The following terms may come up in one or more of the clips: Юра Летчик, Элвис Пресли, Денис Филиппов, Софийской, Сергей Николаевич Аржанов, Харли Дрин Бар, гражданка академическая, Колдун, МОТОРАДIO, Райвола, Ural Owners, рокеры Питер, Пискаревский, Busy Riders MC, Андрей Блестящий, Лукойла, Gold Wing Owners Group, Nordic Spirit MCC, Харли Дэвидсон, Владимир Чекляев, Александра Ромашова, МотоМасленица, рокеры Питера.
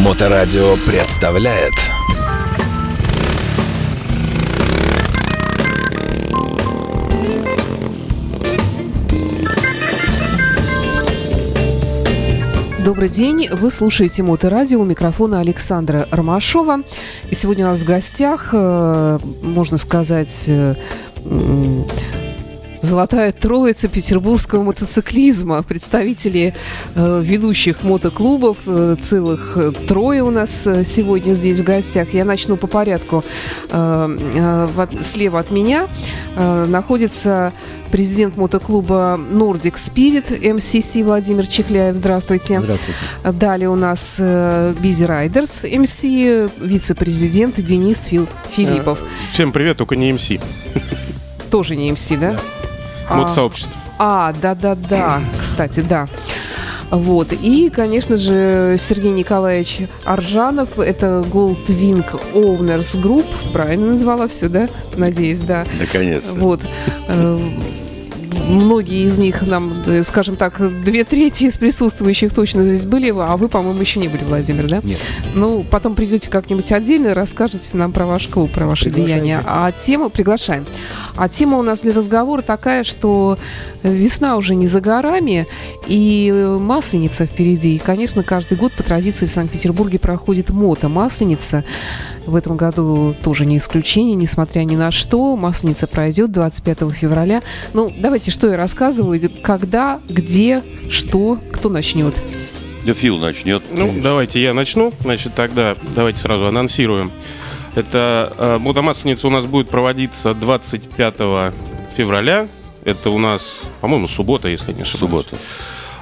МОТОРАДио представляет. Добрый день, вы слушаете МОТОРАДио, у микрофона Александра Ромашова. И сегодня у нас в гостях, можно сказать, золотая троица петербургского мотоциклизма, представители ведущих мотоклубов, целых трое у нас сегодня здесь в гостях. Я начну по порядку. Слева от меня находится президент мотоклуба Nordic Spirit MCC Владимир Чекляев. Здравствуйте. Здравствуйте. Далее у нас Busy Riders MC, вице-президент Денис Филиппов. Всем привет, только не МС. Тоже не МС, да? Да. Мотосообщество. Да. Кстати, да. Вот. И, конечно же, Сергей Николаевич Аржанов. Это Gold Wing Owners Group. Правильно назвала все, да? Надеюсь, да. Наконец-то. Вот. Многие из них нам, скажем так, 2/3 из присутствующих точно здесь были, а вы, по-моему, еще не были, Владимир, да? Нет. Ну, потом придете как-нибудь отдельно, расскажете нам про ваш клуб, про ваши деяния. А тему приглашаем. А тема у нас для разговора такая, что весна уже не за горами, и Масленица впереди. И, конечно, каждый год по традиции в Санкт-Петербурге проходит МотоМасленица. В этом году тоже не исключение, несмотря ни на что. Масленица пройдет 25 февраля. Ну, давайте, что я рассказываю, когда, где, что, кто начнет? Да, Фил начнет. Ну, давайте я начну. Значит, тогда давайте сразу анонсируем. Это МотоМасленица у нас будет проводиться 25 февраля. Это у нас, по-моему, суббота, если не ошибаюсь. Суббота.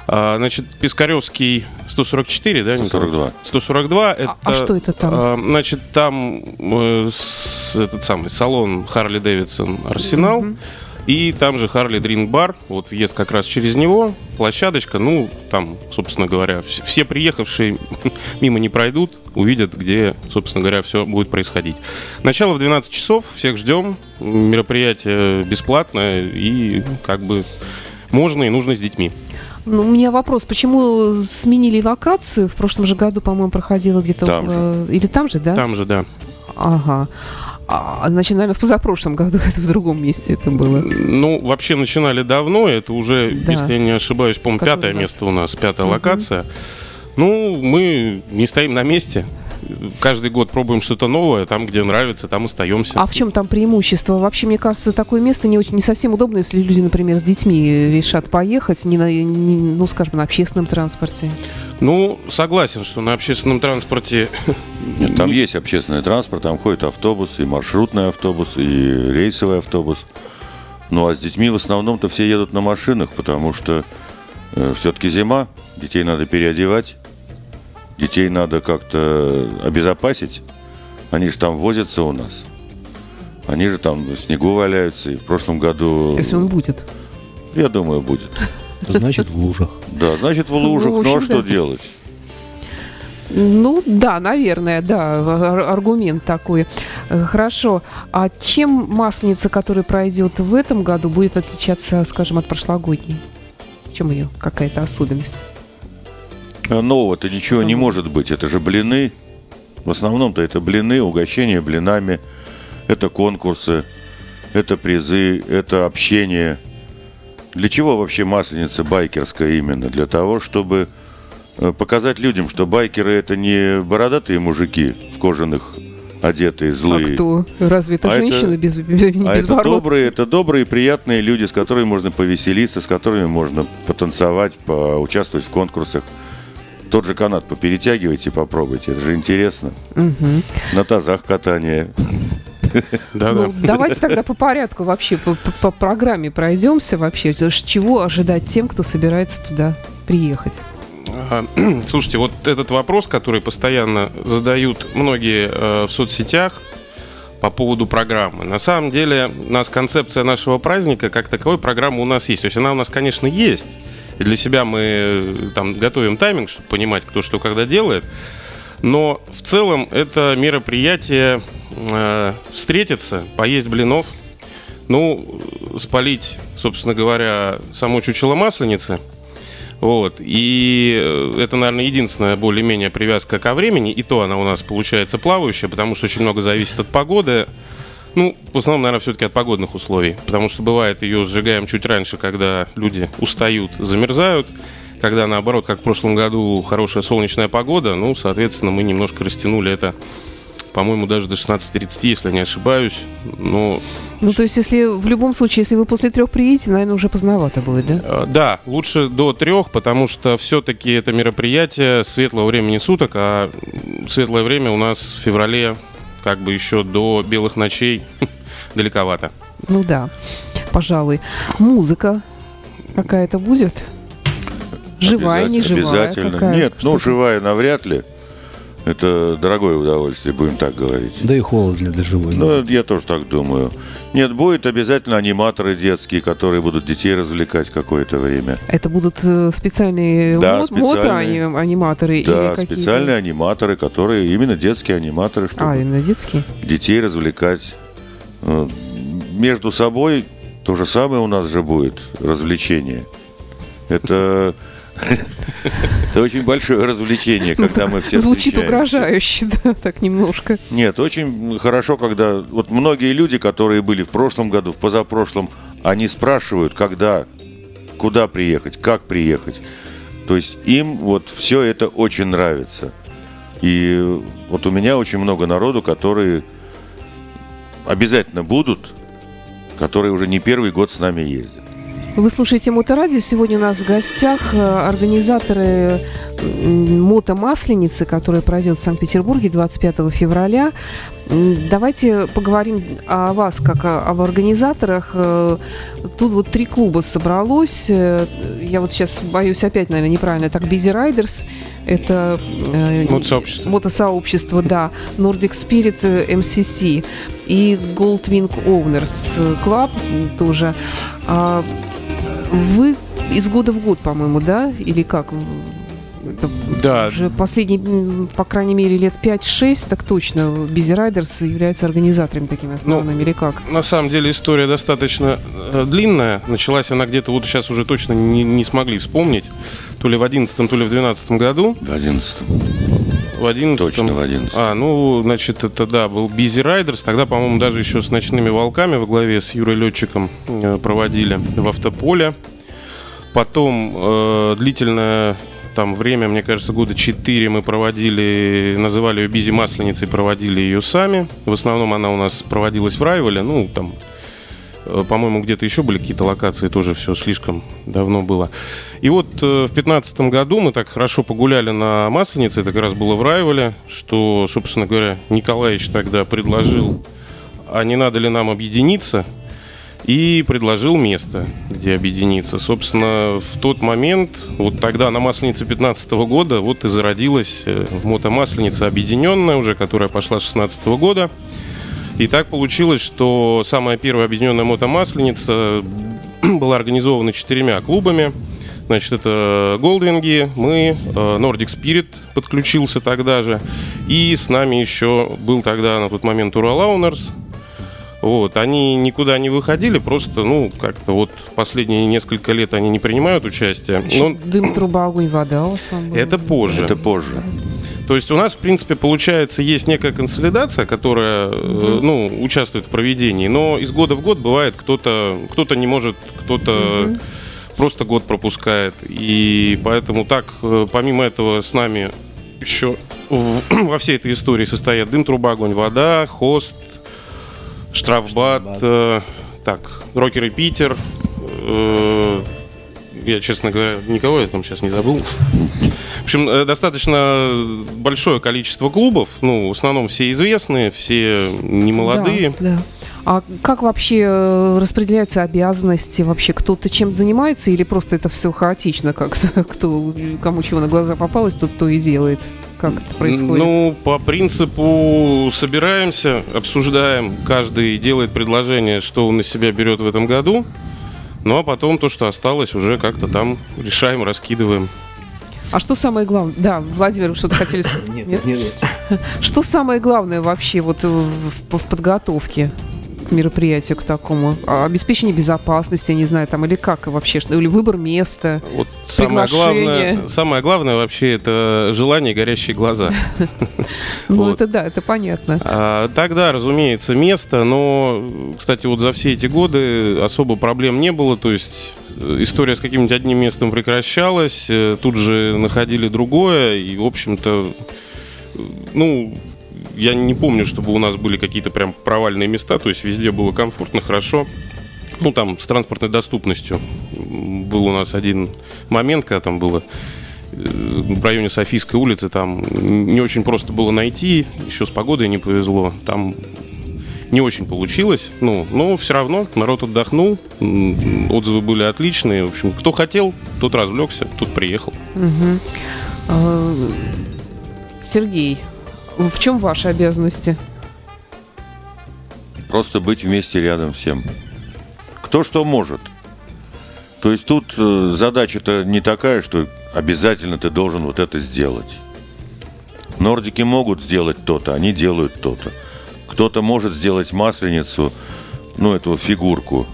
Значит, Пискаревский 144, да? 142. 142. Это, а что это там? Значит, там этот самый салон Харли Дэвидсон Арсенал. Mm-hmm. И там же Харли Дрин Бар, вот въезд как раз через него, площадочка, ну, там, собственно говоря, все приехавшие мимо не пройдут, увидят, где, собственно говоря, все будет происходить. Начало в 12 часов, всех ждем, мероприятие бесплатное и как бы можно и нужно с детьми. Ну, у меня вопрос, почему сменили локацию? В прошлом же году, по-моему, проходило где-то... Там же. Или там же, да? Там же, да. Ага. Значит, наверное, в позапрошлом году это в другом месте это было. Ну, вообще начинали давно, это уже, да, если я не ошибаюсь, по-моему, как 5-е место у нас, 5-я локация. Ну, мы не стоим на месте. Каждый год пробуем что-то новое, там, где нравится, там остаемся. А в чем там преимущество? Вообще, мне кажется, такое место не совсем удобно, если люди, например, с детьми решат поехать, скажем, на общественном транспорте. Ну, согласен, что на общественном транспорте... Нет, там есть общественный транспорт, там ходит автобус, и маршрутный автобус, и рейсовый автобус. Ну, а с детьми в основном-то все едут на машинах, потому что все-таки зима, детей надо переодевать. Детей надо как-то обезопасить. Они же там возятся у нас. Они же там в снегу валяются. И в прошлом году... Если он будет. Я думаю, будет. Значит, в лужах. Да, значит, в лужах. Ну, а что делать? Ну, да, наверное, да. Аргумент такой. Хорошо. А чем масленица, которая пройдет в этом году, будет отличаться, скажем, от прошлогодней? В чем ее какая-то особенность? Нового-то ничего не может быть. Это же блины. В основном-то это блины, угощение блинами. Это конкурсы, это призы, это общение. Для чего вообще масленица байкерская именно? Для того, чтобы показать людям, что байкеры — это не бородатые мужики в кожаных одетые, злые. А кто? Разве это женщины без бород? Это добрые, приятные люди, с которыми можно повеселиться, с которыми можно потанцевать, поучаствовать в конкурсах. Тот же канат поперетягивайте, попробуйте. Это же интересно. Угу. На тазах катание. Ну, давайте тогда по порядку вообще, по программе пройдемся вообще. Чего ожидать тем, кто собирается туда приехать? Слушайте, вот этот вопрос, который постоянно задают многие в соцсетях по поводу программы. На самом деле у нас концепция нашего праздника как таковой, программа у нас есть. То есть она у нас, конечно, есть. И для себя мы там готовим тайминг, чтобы понимать, кто что когда делает. Но в целом это мероприятие встретиться, поесть блинов, ну, спалить, собственно говоря, само чучело масленицы, Вот. И это, наверное, единственная более-менее привязка ко времени. И то она у нас получается плавающая, потому что очень много зависит от погоды. Ну, в основном, наверное, все-таки от погодных условий. Потому что бывает, ее сжигаем чуть раньше, когда люди устают, замерзают. Когда, наоборот, как в прошлом году, хорошая солнечная погода, ну, соответственно, мы немножко растянули это, по-моему, даже до 16:30, если не ошибаюсь. Но... Ну, то есть, если в любом случае, если вы после 3 приедете, наверное, уже поздновато будет, да? Да, лучше до 3, потому что все-таки это мероприятие светлого времени суток, а светлое время у нас в феврале, как бы еще до белых ночей, далековато. Ну да, пожалуй. Музыка какая-то будет? Живая, не живая? Обязательно. Нет, что-то... ну, живая навряд ли. Это дорогое удовольствие, будем так говорить. Да и холодно для живой. Ну, я тоже так думаю. Нет, будет обязательно аниматоры детские, которые будут детей развлекать какое-то время. Это будут специальные, да, специальные... мотоаниматоры? Да, или специальные аниматоры, которые именно детские аниматоры, чтобы именно детские? Детей развлекать. Между собой то же самое у нас же будет развлечение. Это... Это очень большое развлечение, когда мы все звучит угрожающе, да, так немножко. Нет, очень хорошо, когда... Вот многие люди, которые были в прошлом году, в позапрошлом, они спрашивают, когда, куда приехать, как приехать. То есть им вот все это очень нравится. И вот у меня очень много народу, которые обязательно будут, которые уже не первый год с нами ездят. Вы слушаете Моторадио. Сегодня у нас в гостях организаторы МотоМасленицы, которая пройдет в Санкт-Петербурге 25 февраля. Давайте поговорим о вас, как об организаторах. Тут вот 3 клуба собралось. Я вот сейчас боюсь опять, наверное, неправильно. Так, Busy Riders, это мотосообщество, да, Nordic Spirit MCC и Gold Wing Owners Club тоже. Вы из года в год, по-моему, да? Или как? Это да. Уже последние, по крайней мере, лет 5-6, так точно, Busy Riders являются организаторами такими основными, ну, или как? На самом деле история достаточно длинная. Началась она где-то, вот сейчас уже точно не смогли вспомнить, то ли в 11-м, то ли в 12-м году. В 11-м. В 11-м. Точно в 11-м. Ну, значит, это, да, был Busy Riders. Тогда, по-моему, даже еще с «Ночными волками» во главе с Юрой Летчиком проводили в автополе. Потом длительная... Там время, мне кажется, года 4 мы проводили, называли ее Busy Масленицей, проводили ее сами. В основном она у нас проводилась в Райволе. Ну, там, по-моему, где-то еще были какие-то локации, тоже все слишком давно было. И вот в 2015 году мы так хорошо погуляли на Масленице, это как раз было в Райволе, что, собственно говоря, Николаевич тогда предложил, а не надо ли нам объединиться? И предложил место, где объединиться. Собственно, в тот момент, вот тогда, на Масленице 2015 года, вот и зародилась мотомасленица объединенная уже, которая пошла с 2016 года. И так получилось, что самая первая объединенная мотомасленица была организована 4 клубами. Значит, это Голдвинги, мы, Nordic Spirit подключился тогда же. И с нами еще был тогда на тот момент Ural Owners. Вот, они никуда не выходили, просто, ну, как-то вот последние несколько лет они не принимают участие. Но... Дым, труба, огонь, вода у вас там было? Это позже. То есть у нас, в принципе, получается, есть некая консолидация, которая, ну, участвует в проведении, но из года в год бывает кто-то не может, кто-то просто год пропускает. И поэтому так, помимо этого, с нами еще во всей этой истории состоят дым, труба, огонь, вода, хост, Штрафбат, так, рокеры Питер. Я, честно говоря, никого я там сейчас не забыл. В общем, достаточно большое количество клубов. Ну, в основном все известные, все немолодые. Да, да. А как вообще распределяются обязанности? Вообще кто-то чем-то занимается или просто это все хаотично как-то? Кто, кому чего на глаза попалось, тот то и делает. Как это происходит? Ну, по принципу собираемся, обсуждаем, каждый делает предложение, что он из себя берет в этом году, ну а потом то, что осталось, уже как-то там решаем, раскидываем. А что самое главное? Да, Владимир, вы что-то хотели сказать? Нет. Что самое главное вообще вот в подготовке? к мероприятию, к такому? Обеспечение безопасности, я не знаю, там, или как вообще, или выбор места, вот самое главное вообще это желание, горящие глаза. Ну, это да, это понятно. Тогда, разумеется, место, но, кстати, вот за все эти годы особо проблем не было, то есть история с каким-нибудь одним местом прекращалась, тут же находили другое, и, в общем-то, ну, я не помню, чтобы у нас были какие-то прям провальные места, то есть везде было комфортно, хорошо. Ну, там, с транспортной доступностью. Был у нас один момент, когда там было в районе Софийской улицы, там не очень просто было найти, еще с погодой не повезло, там не очень получилось, ну, но все равно народ отдохнул, отзывы были отличные, в общем, кто хотел, тот развлекся, тот приехал. Сергей, в чем ваши обязанности? Просто быть вместе рядом всем. Кто что может. То есть тут задача-то не такая, что обязательно ты должен вот это сделать. Нордики могут сделать то-то, они делают то-то. Кто-то может сделать масленицу, ну, эту фигурку,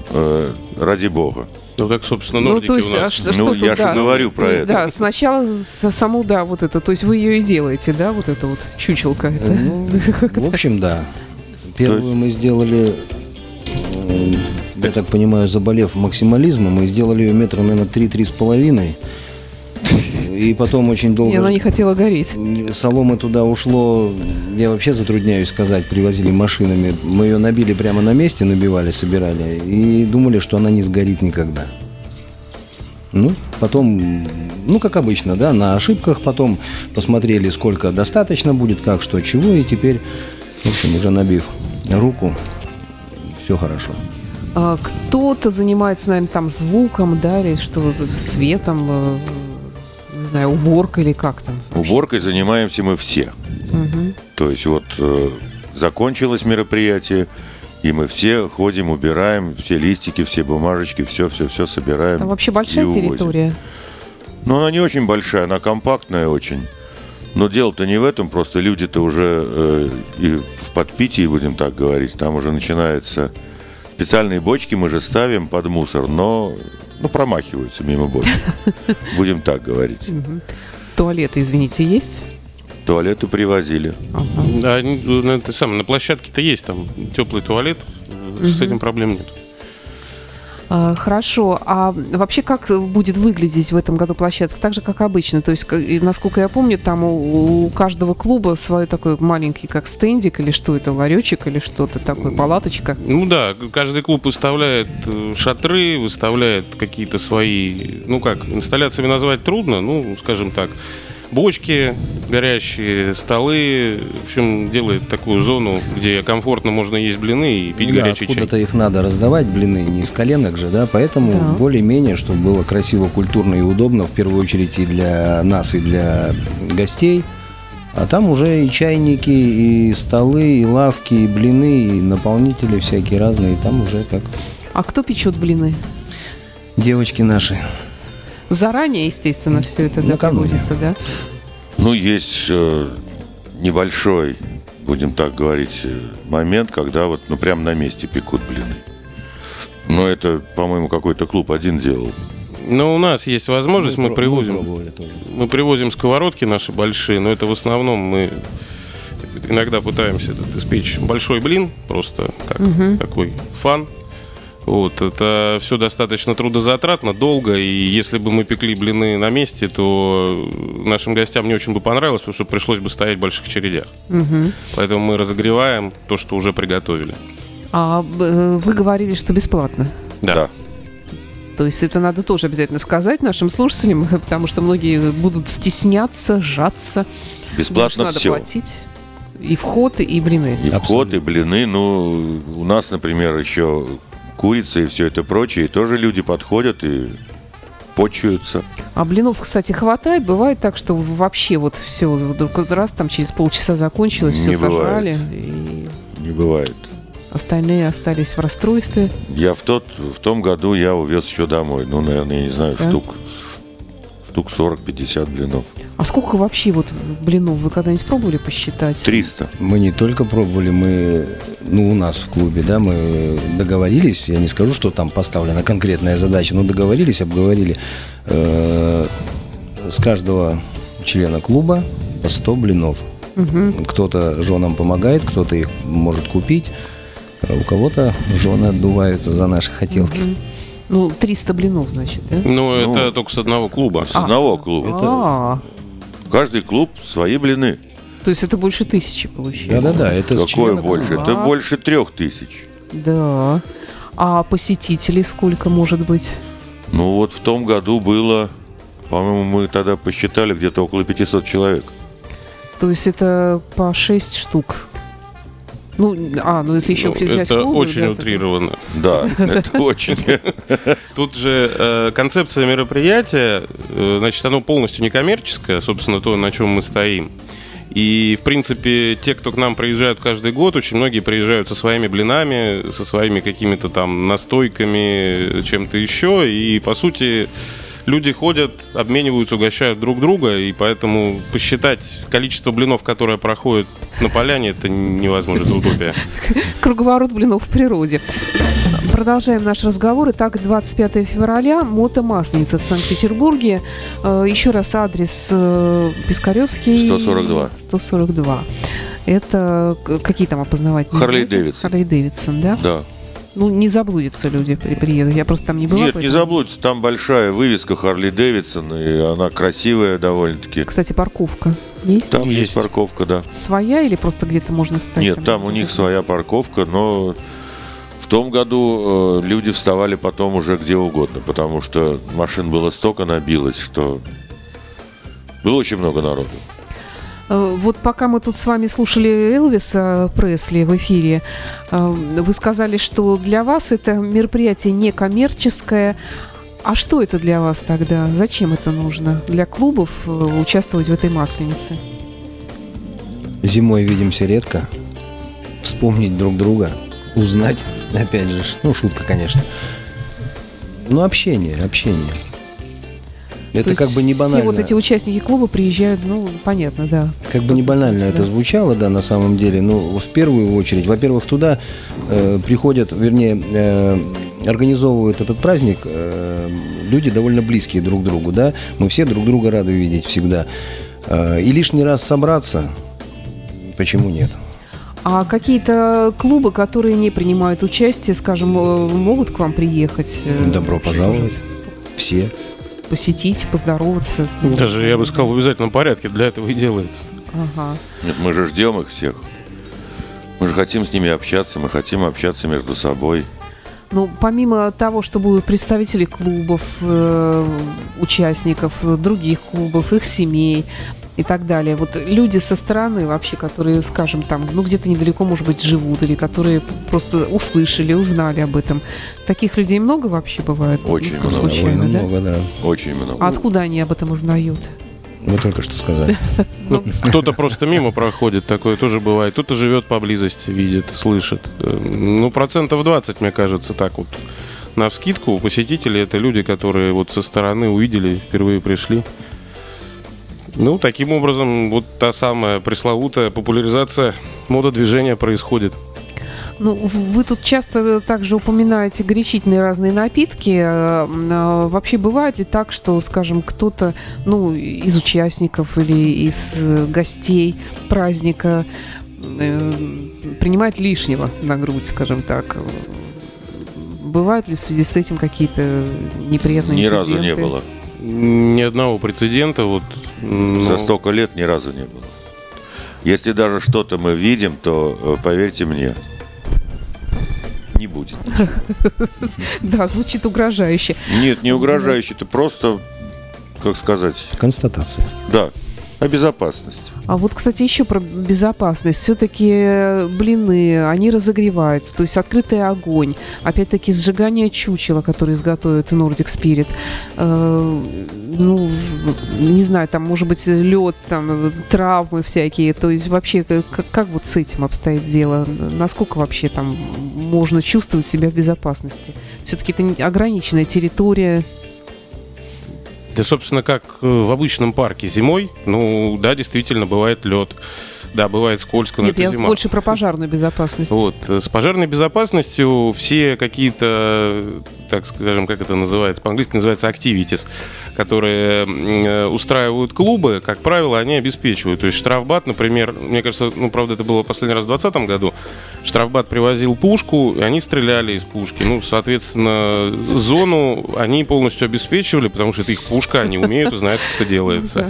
ради бога. Ну, как, собственно, нордики, ну, то есть, у нас. Ну, я же говорю про это. Да, сначала саму, да, вот это, то есть вы ее и делаете, да, вот это вот чучелка. Ну, в общем, да. Первую мы сделали, я так понимаю, заболев максимализмом, мы сделали ее метра, наверное, 3-3,5. И потом очень долго... И она не хотела гореть. Соломы туда ушло, я вообще затрудняюсь сказать, привозили машинами. Мы ее набили прямо на месте, набивали, собирали. И думали, что она не сгорит никогда. Ну, потом, ну, как обычно, да, на ошибках. Потом посмотрели, сколько достаточно будет, как, что, чего. И теперь, в общем, уже набив руку, все хорошо. Кто-то занимается, наверное, там звуком, да, или что, светом... Не знаю, уборкой или как там? Уборкой занимаемся мы все. То есть вот закончилось мероприятие, и мы все ходим, убираем, все листики, все бумажечки, все-все-все собираем. Там вообще большая территория? Ну, она не очень большая, она компактная очень. Но дело-то не в этом, просто люди-то уже и в подпитии, будем так говорить, там уже начинается... Специальные бочки мы же ставим под мусор, но... Ну, промахиваются мимо бочек. Будем так говорить. Туалеты, извините, есть? Туалеты привозили. Да, на площадке-то есть там теплый туалет. С этим проблем нет. Хорошо. А вообще как будет выглядеть в этом году площадка? Так же, как обычно. То есть, насколько я помню, там у каждого клуба свой такой маленький, как стендик, или что это, ларечек, или что-то такое, палаточка. Ну да, каждый клуб выставляет шатры, выставляет какие-то свои, ну как, инсталляциями назвать трудно, ну, скажем так, бочки горящие, столы. В общем, делает такую зону, где комфортно можно есть блины и пить, да, горячий чай. Откуда-то их надо раздавать, блины, не из коленок же, да? Поэтому более-менее, чтобы было красиво, культурно и удобно, в первую очередь и для нас, и для гостей. А там уже и чайники, и столы, и лавки, и блины, и наполнители всякие разные. И там уже как... А кто печет блины? Девочки наши. Заранее, естественно, все это привозится, да? Ну, есть небольшой, будем так говорить, момент, когда вот, ну, прям на месте пекут блины. Но это, по-моему, какой-то клуб один делал. Но у нас есть возможность, мы привозим сковородки наши большие, но это в основном мы иногда пытаемся этот испечь большой блин, просто как такой фан. Вот, это все достаточно трудозатратно, долго, и если бы мы пекли блины на месте, то нашим гостям не очень бы понравилось, потому что пришлось бы стоять в больших чередях. Поэтому мы разогреваем то, что уже приготовили. А вы говорили, что бесплатно? Да. То есть это надо тоже обязательно сказать нашим слушателям, потому что многие будут стесняться, жаться. Бесплатно все. Надо платить. И вход, и блины. И вход, и блины. Ну, у нас, например, еще... курица и все это прочее, и тоже люди подходят и почуются. А блинов, кстати, хватает? Бывает так, что вообще вот все вдруг раз там через полчаса закончилось, все сожрали? Не бывает. Остальные остались в расстройстве? В том году я увез еще домой, ну, наверное, я не знаю, штук штук 40-50 блинов. А сколько вообще вот блинов? Вы когда-нибудь пробовали посчитать? 300. Мы не только пробовали, мы, ну, у нас в клубе, да, мы договорились, я не скажу, что там поставлена конкретная задача, но договорились, обговорили с каждого члена клуба по 100 блинов. Угу. Кто-то женам помогает, кто-то их может купить, у кого-то жены отдуваются за наши хотелки. Угу. Ну, 300 блинов, значит, да? Ну, это только с одного клуба. С одного клуба. Каждый клуб свои блины. То есть это больше 1000 получается? Да-да-да. Это какое больше? Это больше 3000. Да. А посетителей сколько может быть? Ну, вот в том году было, по-моему, мы тогда посчитали, где-то около 500 человек. То есть это по 6 штук? Ну, ну если еще взять клубы, очень утрировано. Да, это очень. Тут же концепция мероприятия, значит, оно полностью некоммерческое, собственно, то, на чем мы стоим. И, в принципе, те, кто к нам приезжают каждый год, очень многие приезжают со своими блинами, со своими какими-то там настойками, чем-то еще. И, по сути, люди ходят, обмениваются, угощают друг друга, и поэтому посчитать количество блинов, которое проходит на поляне, это невозможно, это утопия. Круговорот блинов в природе. Продолжаем наш разговор. Итак, 25 февраля, МотоМасленица в Санкт-Петербурге. Еще раз адрес: Пискаревский. 142. 142. Это какие там опознавательные? Харли Дэвидсон. Харли Дэвидсон, да? Да. Ну, не заблудятся люди, приедут. Я просто там не была. Нет, поэтому не заблудятся. Там большая вывеска Харли Дэвидсон, и она красивая довольно-таки. Кстати, парковка есть? Там есть парковка, да. Своя или просто где-то можно встать? Нет, там у них своя парковка, но в том году люди вставали потом уже где угодно, потому что машин было столько, набилось, что было очень много народу. Вот пока мы тут с вами слушали Элвиса Пресли в эфире, вы сказали, что для вас это мероприятие некоммерческое. А что это для вас тогда? Зачем это нужно? Для клубов участвовать в этой масленице? Зимой видимся редко. Вспомнить друг друга, узнать, опять же, ну, шутка, конечно. Ну, общение. Это то как бы не банально. Все вот эти участники клуба приезжают, ну, понятно, да. Как бы не банально это звучало, да, на самом деле. Но в первую очередь, во-первых, туда приходят, вернее, организовывают этот праздник люди довольно близкие друг к другу, да. Мы все друг друга рады видеть всегда. И лишний раз собраться, почему нет? А какие-то клубы, которые не принимают участие, скажем, могут к вам приехать? Добро пожаловать. Все. Посетить, поздороваться. Даже, я бы сказал, в обязательном порядке. Для этого и делается. Ага. Нет, мы же ждем их всех. Мы же хотим с ними общаться, мы хотим общаться между собой. Ну, помимо того, что будут представители клубов, участников других клубов, их семей и так далее. Вот люди со стороны вообще, которые, скажем, там, ну, где-то недалеко, может быть, живут, или которые просто услышали, узнали об этом. Таких людей много вообще бывает? Очень много. Случайно, да? Много, да. Очень много. А откуда они об этом узнают? Вы только что сказали. Кто-то просто мимо проходит, такое тоже бывает. Кто-то живет поблизости, видит, слышит. Ну, 20%, мне кажется, так вот. Навскидку, посетители — это люди, которые вот со стороны увидели, впервые пришли. Ну, таким образом, вот та самая пресловутая популяризация мододвижения происходит. Ну, вы тут часто также упоминаете горячительные разные напитки. Вообще бывает ли так, что, скажем, кто-то, ну, из участников или из гостей праздника принимает лишнего на грудь, скажем так? Бывают ли в связи с этим какие-то неприятные инциденты? Ни разу не было. Ни одного прецедента вот, но... За столько лет ни разу не было. Если даже что-то мы видим, то, поверьте мне, не будет. Да, звучит угрожающе. Нет, не угрожающе, это просто, как сказать... Констатация. Да, о безопасности. А вот, кстати, еще про безопасность. Все-таки блины, они разогреваются, то есть открытый огонь, опять-таки сжигание чучела, которое изготовит Nordic Spirit. Ну, не знаю, там, может быть, лед, там, травмы всякие. То есть вообще, как вот с этим обстоит дело? Насколько вообще там можно чувствовать себя в безопасности? Все-таки это ограниченная территория. Да, собственно, как в обычном парке зимой, ну, да, действительно, бывает лед. Да, бывает скользко, но это зима. Нет, я больше про пожарную безопасность. Вот, с пожарной безопасностью все какие-то, так скажем, как это называется, по-английски называется activities, которые устраивают клубы, как правило, они обеспечивают. То есть штрафбат, например, мне кажется, ну, правда, это было последний раз в 2020 году, штрафбат привозил пушку, и они стреляли из пушки. Ну, соответственно, зону они полностью обеспечивали, потому что это их пушка, они умеют и знают, как это делается.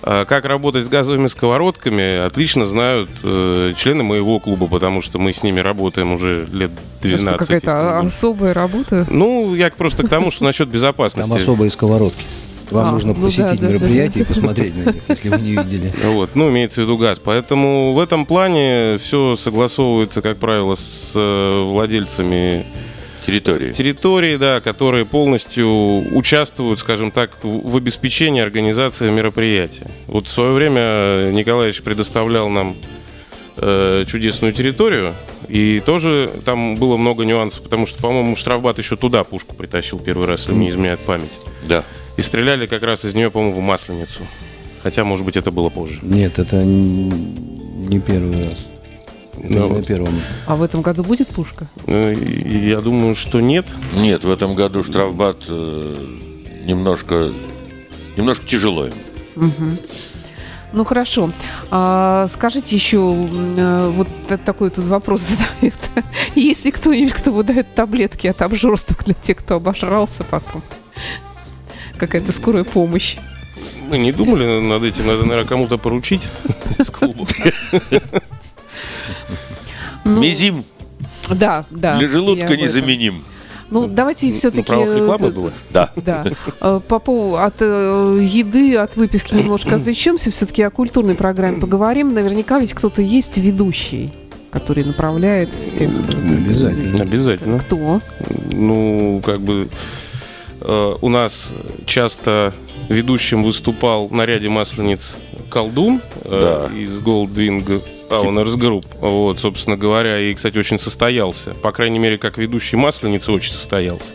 Как работать с газовыми сковородками, отлично знают члены моего клуба, потому что мы с ними работаем уже лет 12. Это какая-то особая работа? Ну, я просто к тому, что насчет безопасности. Там особые сковородки. Вам нужно посетить мероприятие и посмотреть на них, если вы не видели. Вот, ну, имеется в виду газ. Поэтому в этом плане все согласовывается, как правило, с владельцами территории, да, которые полностью участвуют, скажем так, в обеспечении организации мероприятия. Вот в свое время Николаевич предоставлял нам чудесную территорию, и тоже там было много нюансов, потому что, по-моему, штрафбат еще туда пушку притащил первый раз, если не изменяет память. Да. И стреляли как раз из нее, по-моему, в Масленицу. Хотя, может быть, это было позже. Нет, это не первый раз. Ну, вот. А в этом году будет пушка? Я думаю, что нет. Нет, в этом году штрафбат немножко тяжело. Угу. Ну хорошо. Скажите еще, вот такой тут вопрос задают. Есть ли кто-нибудь, кто выдает таблетки от обжорства для тех, кто обожрался потом? Какая-то скорая помощь. Мы не думали над этим, надо, наверное, кому-то поручить из клуба. Ну, мизим. Да. Для желудка незаменим. Ну, давайте все-таки... На правах рекламы было? Да. По поводу от еды, от выпивки немножко отвлечемся. Все-таки о культурной программе поговорим. Наверняка ведь кто-то есть ведущий, который направляет всех. Обязательно. Кто? Ну, как бы... У нас часто ведущим выступал на ряде маслениц Колдун из Gold Wing Owners Group. Вот, собственно говоря, и, кстати, очень состоялся. По крайней мере, как ведущий масленицы очень состоялся.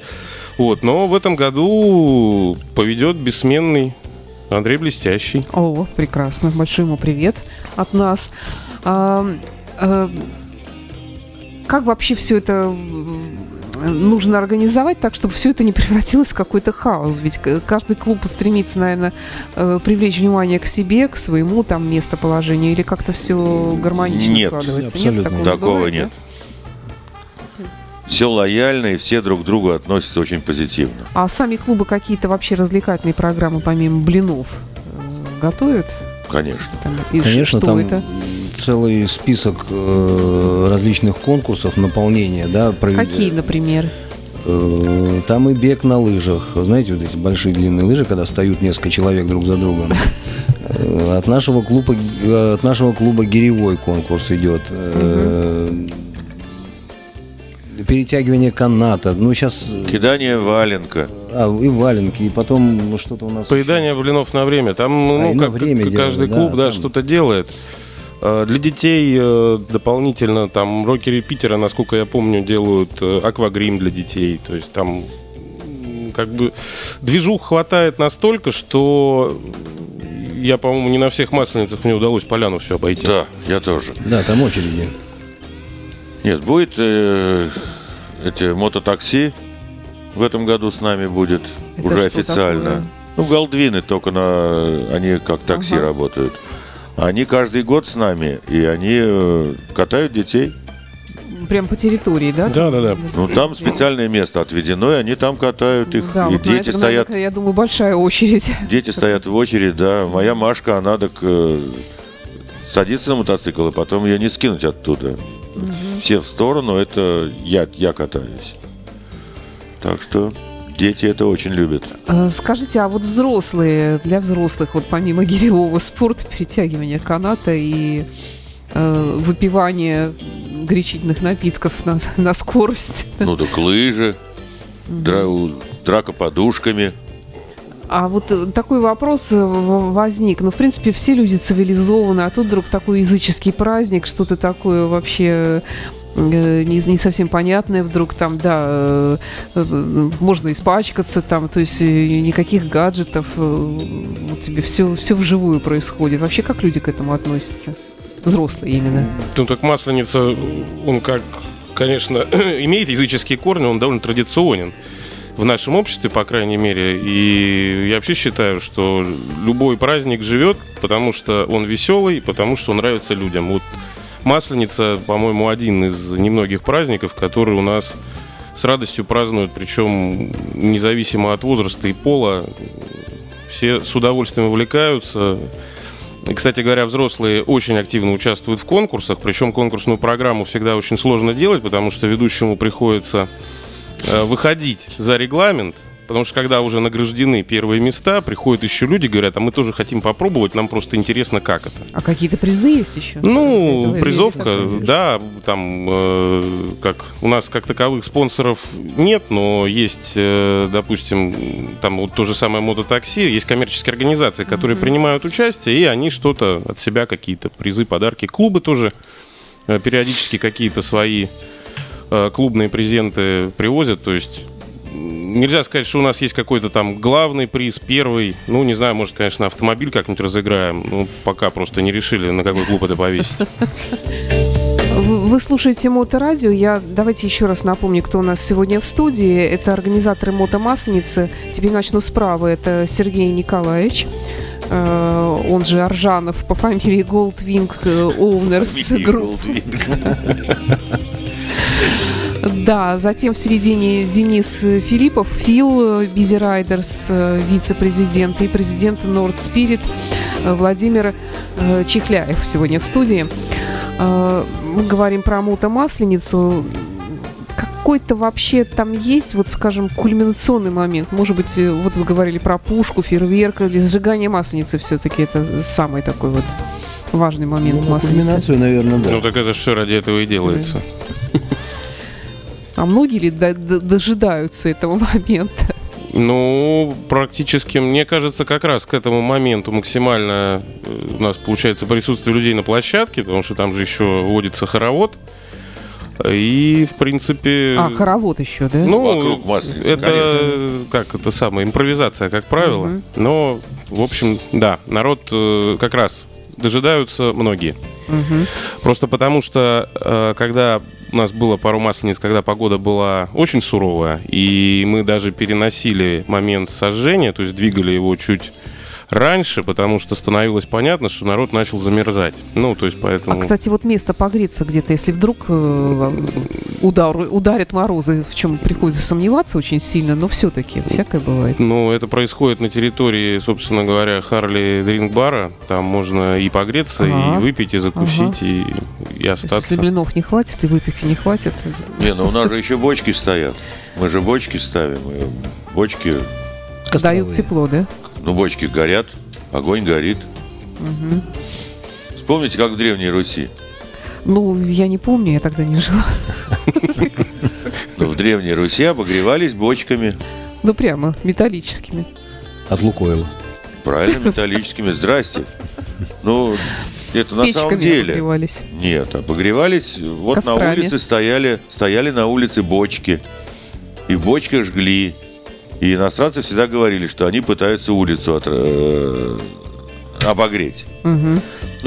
Вот, но в этом году поведет бессменный Андрей Блестящий. О, прекрасно. Большой ему привет от нас. Как вообще все это... нужно организовать так, чтобы все это не превратилось в какой-то хаос. Ведь каждый клуб стремится, наверное, привлечь внимание к себе, к своему там местоположению, или как-то все гармонично складывается. Абсолютно. Нет, такого нет. Да? Все лояльно, и все друг к другу относятся очень позитивно. А сами клубы какие-то вообще развлекательные программы, помимо блинов, готовят? Конечно. Конечно, целый список различных конкурсов наполнения, да, какие, например? Там и бег на лыжах. Знаете, вот эти большие длинные лыжи, когда встают несколько человек друг за другом. От нашего клуба гиревой конкурс идет. Перетягивание каната. Ну, сейчас... Кидание валенка. И валенки, и потом что-то у нас... Поедание еще... блинов на время. Там, каждый клуб, там... что-то делает. Для детей дополнительно там рокеры Питера, насколько я помню, делают аквагрим для детей. То есть там как бы движух хватает настолько, что я, по-моему, не на всех масленицах мне удалось поляну все обойти. Да, я тоже. Да, там очереди. Нет, будет эти мототакси в этом году с нами будет. Это уже официально. Ну, голдвины только они как такси работают. Они каждый год с нами, и они катают детей. Прям по территории, да? Да. Ну, там специальное место отведено, и они там катают их. Да, и вот дети стоят... Я думаю, большая очередь. Дети стоят в очередь, да. Моя Машка, она так садится на мотоцикл, и потом ее не скинуть оттуда. Все в сторону, это я катаюсь. Так что... Дети это очень любят. Скажите, а вот взрослые, для взрослых, вот помимо гиревого спорта, перетягивания каната и выпивание гречительных напитков на скорость? Ну, так лыжи, драка подушками. А вот такой вопрос возник. Ну, в принципе, все люди цивилизованы, а тут вдруг такой языческий праздник, что-то такое вообще... не совсем понятное, вдруг там, да, можно испачкаться там, то есть никаких гаджетов, вот тебе все вживую происходит. Вообще, как люди к этому относятся? Взрослые именно. Ну, так масленица, он как, конечно, имеет языческие корни, он довольно традиционен в нашем обществе, по крайней мере. И я вообще считаю, что любой праздник живет, потому что он веселый, потому что он нравится людям. Вот масленица, по-моему, один из немногих праздников, который у нас с радостью празднуют, причем независимо от возраста и пола. Все с удовольствием увлекаются. И, кстати говоря, взрослые очень активно участвуют в конкурсах, причем конкурсную программу всегда очень сложно делать, потому что ведущему приходится выходить за регламент, потому что когда уже награждены первые места, приходят еще люди, говорят, а мы тоже хотим попробовать, нам просто интересно, как это. А какие-то призы есть еще? Ну, призовка, да, там, как у нас как таковых спонсоров нет, но есть, допустим, там вот то же самое мототакси, есть коммерческие организации, которые принимают участие, и они что-то от себя, какие-то призы, подарки. Клубы тоже периодически какие-то свои клубные презенты привозят, то есть нельзя сказать, что у нас есть какой-то там главный приз, первый. Ну, не знаю, может, конечно, автомобиль как-нибудь разыграем. Ну, пока просто не решили, на какой клуб это повесить. Вы слушаете Моторадио. Давайте еще раз напомню, кто у нас сегодня в студии. Это организаторы мотомасленицы. Теперь начну справа. Это Сергей Николаевич, он же Аржанов по фамилии Gold Wing Owners Group. Да, затем в середине Денис Филиппов, Фил, Busy Riders, вице-президент, и президент Nordic Spirit Владимир Чекляев сегодня в студии. Мы говорим про мотомасленицу. Какой-то вообще там есть, вот скажем, кульминационный момент? Может быть, вот вы говорили про пушку, фейерверк или сжигание масленицы, все-таки это самый такой вот важный момент масленицы. Кульминацию, наверное, да. Ну так это же все ради этого и делается. А многие ли дожидаются этого момента? Ну, практически, мне кажется, как раз к этому моменту максимально у нас получается присутствие людей на площадке, потому что там же еще водится хоровод. И, в принципе... А, хоровод еще, да? Ну, это, как это самое, импровизация, как правило. Угу. Но, в общем, да, народ как раз дожидаются многие. Угу. Просто потому что, когда... У нас было пару маслениц, когда погода была очень суровая, и мы даже переносили момент сожжения, то есть двигали его чуть раньше, потому что становилось понятно, что народ начал замерзать. Ну, то есть поэтому... А, кстати, вот место погреться где-то, если вдруг ударят морозы, в чем приходится сомневаться очень сильно, но все-таки всякое бывает. Ну, это происходит на территории, собственно говоря, Харли Дрин Бара. Там можно и погреться, и выпить, и закусить, и остаться. Если блинов не хватит, и выпивки не хватит. Не, ну у нас же еще бочки стоят. Мы же бочки ставим, и бочки... Дают тепло, да? Ну, бочки горят, огонь горит. Угу. Вспомните, как в Древней Руси? Ну, я не помню, я тогда не жила. В Древней Руси обогревались бочками. Ну, прямо, металлическими. От Лукойла. Правильно, металлическими, здрасте. Ну, это на самом деле... обогревались. Нет, обогревались, вот на улице стояли на улице бочки. И в бочках жгли. И иностранцы всегда говорили, что они пытаются улицу обогреть. Угу. Ну,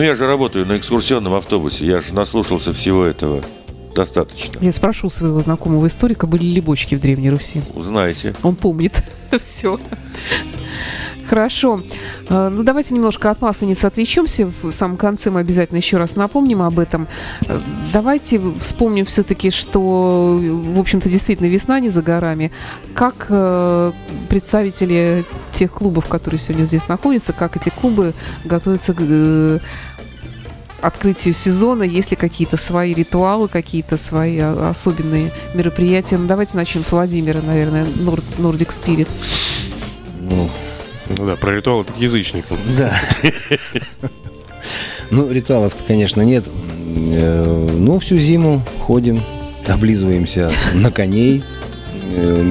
я же работаю на экскурсионном автобусе, я же наслушался всего этого достаточно. Я спрошу своего знакомого историка, были ли бочки в Древней Руси. Узнаете. Он помнит все. Хорошо. Ну, давайте немножко от масленицы отвлечемся. В самом конце мы обязательно еще раз напомним об этом. Давайте вспомним все-таки, что, в общем-то, действительно весна не за горами. Как представители тех клубов, которые сегодня здесь находятся, как эти клубы готовятся к открытию сезона? Есть ли какие-то свои ритуалы, какие-то свои особенные мероприятия? Ну, давайте начнем с Владимира, наверное, Nordic Spirit. Ну да, про ритуалы-то к язычникам. Да. Ну, ритуалов-то, конечно, нет. Ну, всю зиму ходим, облизываемся на коней,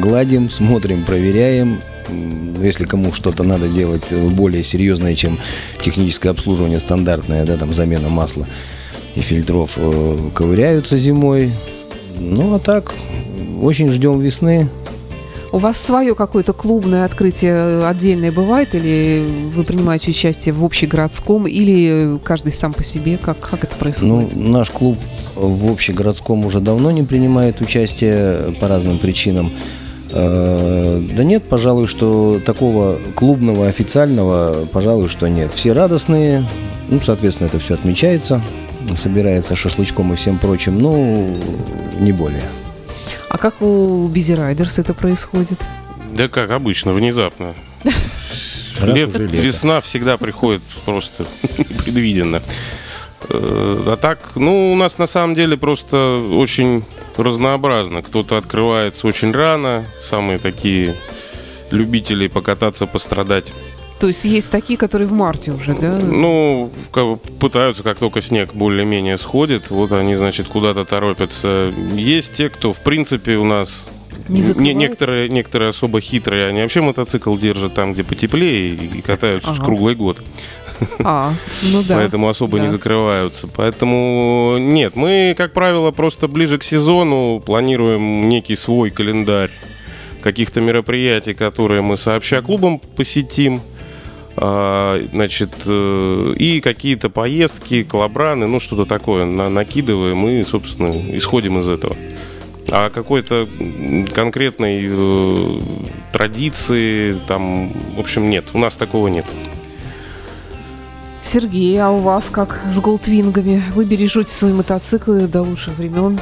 гладим, смотрим, проверяем. Если кому что-то надо делать более серьезное, чем техническое обслуживание стандартное, да, там замена масла и фильтров ковыряются зимой. Ну а так, очень ждем весны. У вас свое какое-то клубное открытие отдельное бывает? Или вы принимаете участие в общегородском? Или каждый сам по себе? Как это происходит? Ну, наш клуб в общегородском уже давно не принимает участие по разным причинам. Да нет, пожалуй, что такого клубного, официального, пожалуй, что нет. Все радостные, ну, соответственно, это все отмечается, собирается шашлычком и всем прочим, ну, не более. А как у Busy Riders это происходит? Да как обычно, внезапно. Весна всегда приходит просто непредвиденно. А так, ну, у нас на самом деле просто очень разнообразно. Кто-то открывается очень рано, самые такие любители покататься, пострадать. То есть есть такие, которые в марте уже, да? Ну, пытаются, как только снег более-менее сходит, вот они, значит, куда-то торопятся. Есть те, кто, в принципе, у нас... Некоторые особо хитрые, они вообще мотоцикл держат там, где потеплее, и катаются круглый год. Ну да. Поэтому особо не закрываются. Поэтому нет, мы, как правило, просто ближе к сезону планируем некий свой календарь каких-то мероприятий, которые мы сообща клубом посетим. Значит, и какие-то поездки, коллабраны, ну что-то такое накидываем и, собственно, исходим из этого. А какой-то конкретной традиции там, в общем, нет. У нас такого нет. Сергей, а у вас как с голдвингами? Вы бережете свои мотоциклы до лучших времен?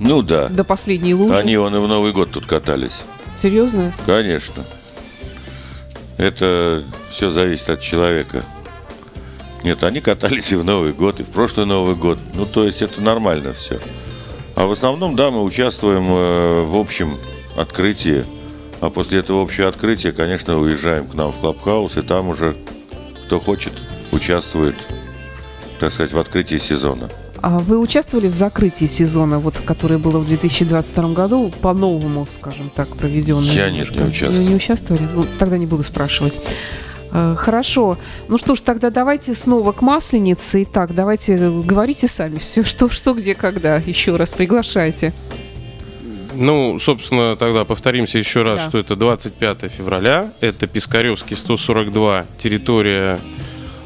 Ну да. До последней лужи? Они вон и в Новый год тут катались. Серьезно? Конечно. Это все зависит от человека. Нет, они катались и в Новый год, и в прошлый Новый год. Ну, то есть это нормально все. А в основном, да, мы участвуем в общем открытии. А после этого общего открытия, конечно, уезжаем к нам в клабхаус. И там уже кто хочет, участвует, так сказать, в открытии сезона. А вы участвовали в закрытии сезона, вот, которое было в 2022 году, по-новому, скажем так, проведенное? Я нет, не участвовал. Вы не участвовали? Ну, тогда не буду спрашивать. Хорошо. Ну что ж, тогда давайте снова к Масленице. Итак, давайте говорите сами все, что, где, когда. Еще раз приглашайте. Ну, собственно, тогда повторимся еще раз, что это 25 февраля. Это Пискаревский 142, территория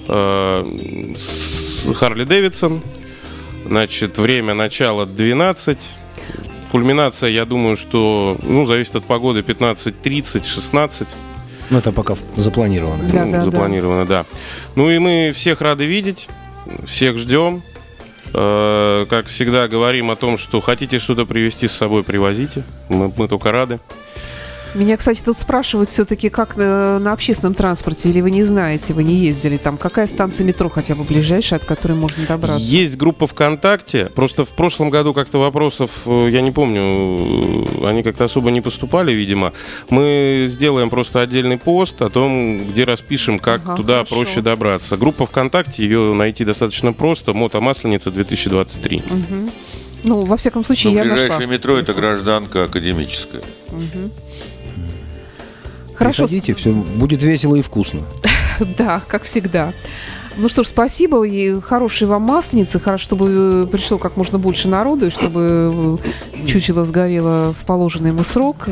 Харли Дэвидсон. Значит, время начала 12. Кульминация, я думаю, что, ну, зависит от погоды, 15:30, 16. Ну, это пока запланировано. Да. Ну, и мы всех рады видеть, всех ждем. Как всегда, говорим о том, что хотите что-то привезти с собой, привозите. Мы только рады. Меня, кстати, тут спрашивают все-таки, как на общественном транспорте, или вы не знаете, вы не ездили там, какая станция метро хотя бы ближайшая, от которой можно добраться? Есть группа ВКонтакте, просто в прошлом году как-то вопросов, я не помню, они как-то особо не поступали, видимо. Мы сделаем просто отдельный пост о том, где распишем, как туда проще добраться. Группа ВКонтакте, ее найти достаточно просто, МотоМасленица 2023. Угу. Ну, во всяком случае, я нашла. Ближайшее метро — это гражданка академическая. Угу. Хорошо. Приходите, все будет весело и вкусно. Да, как всегда. Ну что ж, спасибо и хорошей вам масленицы. Хорошо, чтобы пришло как можно больше народу, и чтобы чучело сгорело в положенный ему срок,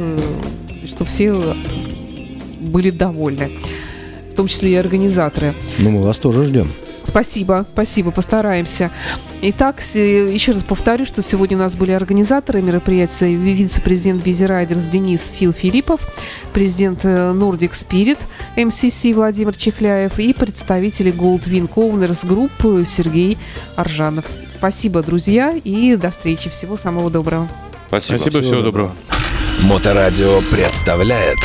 и чтобы все были довольны, в том числе и организаторы. Ну, мы вас тоже ждем. Спасибо, постараемся. Итак, еще раз повторю, что сегодня у нас были организаторы мероприятия: вице-президент Busy Riders Денис Филиппов, президент Nordic Spirit MCC Владимир Чекляев и представители Gold Wing Owners Group Сергей Аржанов. Спасибо, друзья, и до встречи. Всего самого доброго. Спасибо, всего доброго. МОТОРАДио представляет.